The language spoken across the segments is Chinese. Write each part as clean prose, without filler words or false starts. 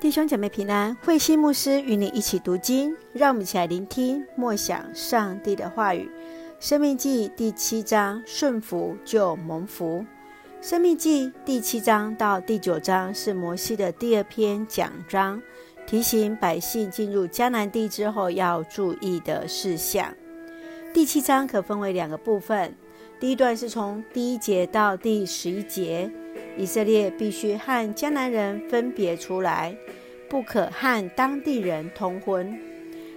弟兄姐妹平安，慧馨牧师与你一起读经，让我们一起来聆听默想上帝的话语。申命记第7章，顺服就蒙福。申命记第7章到第9章是摩西的第二篇讲章，提醒百姓进入迦南地之后要注意的事项。第7章可分为两个部分，第一段是从第1节到第11节，以色列必须和迦南人分别出来，不可和当地人通婚。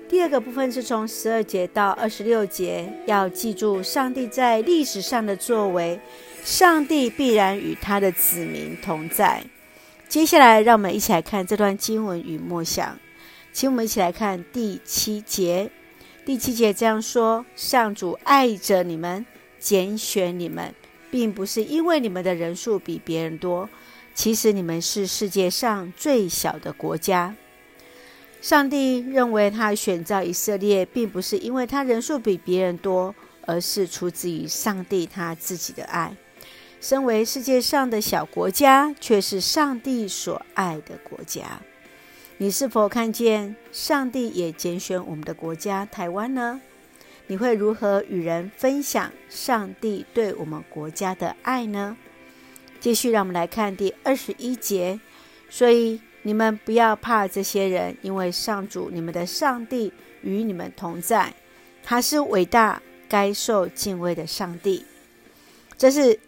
第二个部分是从12节到26节，要记住上帝在历史上的作为，上帝必然与他的子民同在。接下来让我们一起来看这段经文与默想，请我们一起来看第7节。第7节这样说，上主爱着你们，拣选你们，并不是因为你们的人数比别人多，其实你们是世界上最小的国家。上帝认为他选召以色列，并不是因为他人数比别人多，而是出自于上帝他自己的爱。身为世界上的小国家，却是上帝所爱的国家。你是否看见上帝也拣选我们的国家台湾呢？你会如何与人分享上帝对我们国家的爱呢？继续让我们来看第21节，所以你们不要怕这些人，因为上主你们的上帝与你们同在，他是伟大该受敬畏的上帝。这是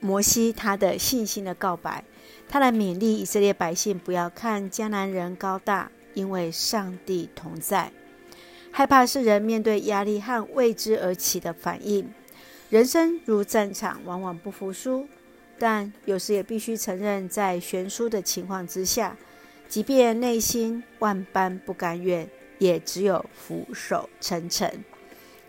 摩西他的信心的告白，他来勉励以色列百姓不要看迦南人高大，因为上帝同在。害怕是人面对压力和未知而起的反应。人生如战场，往往不服输，但有时也必须承认，在悬殊的情况之下，即便内心万般不甘愿，也只有俯首称臣。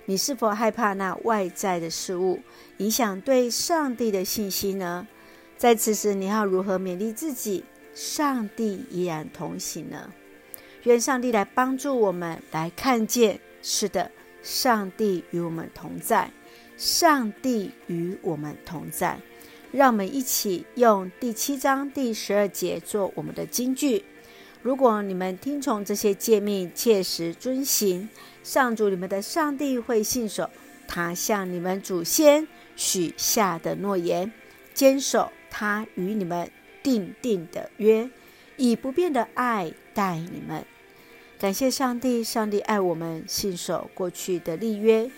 你是否害怕那外在的事物影响对上帝的信心呢？在此时你要如何勉励自己，上帝依然同行呢？愿上帝来帮助我们来看见，是的，上帝与我们同在，上帝与我们同在。让我们一起用第7章第12节做我们的金句，如果你们听从这些诫命，切实遵行，上主你们的上帝会信守他向你们祖先许下的诺言，坚守他与你们订定的约，以不变的爱待你们。感谢上帝，上帝爱我们，信守过去的立约，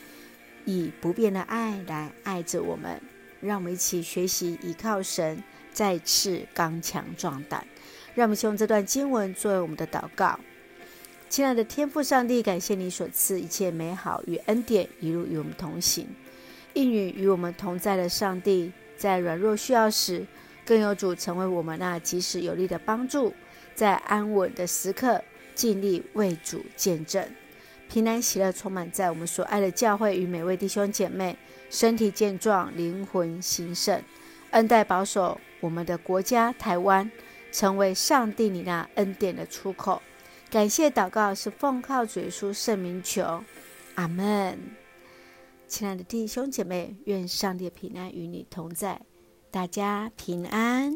以不变的爱来爱着我们。让我们一起学习依靠神，再次刚强壮胆。让我们用这段经文作为我们的祷告。亲爱的天父上帝，感谢你所赐一切美好与恩典，一路与我们同行。应允与我们同在的上帝，在软弱需要时，更有主成为我们那及时有力的帮助，在安稳的时刻尽力为主见证。平安喜乐充满在我们所爱的教会与每位弟兄姐妹，身体健壮，灵魂兴盛，恩待保守我们的国家台湾，成为上帝你那恩典的出口。感谢祷告是奉靠主耶稣圣名求，阿们。亲爱的弟兄姐妹，愿上帝的平安与你同在，大家平安。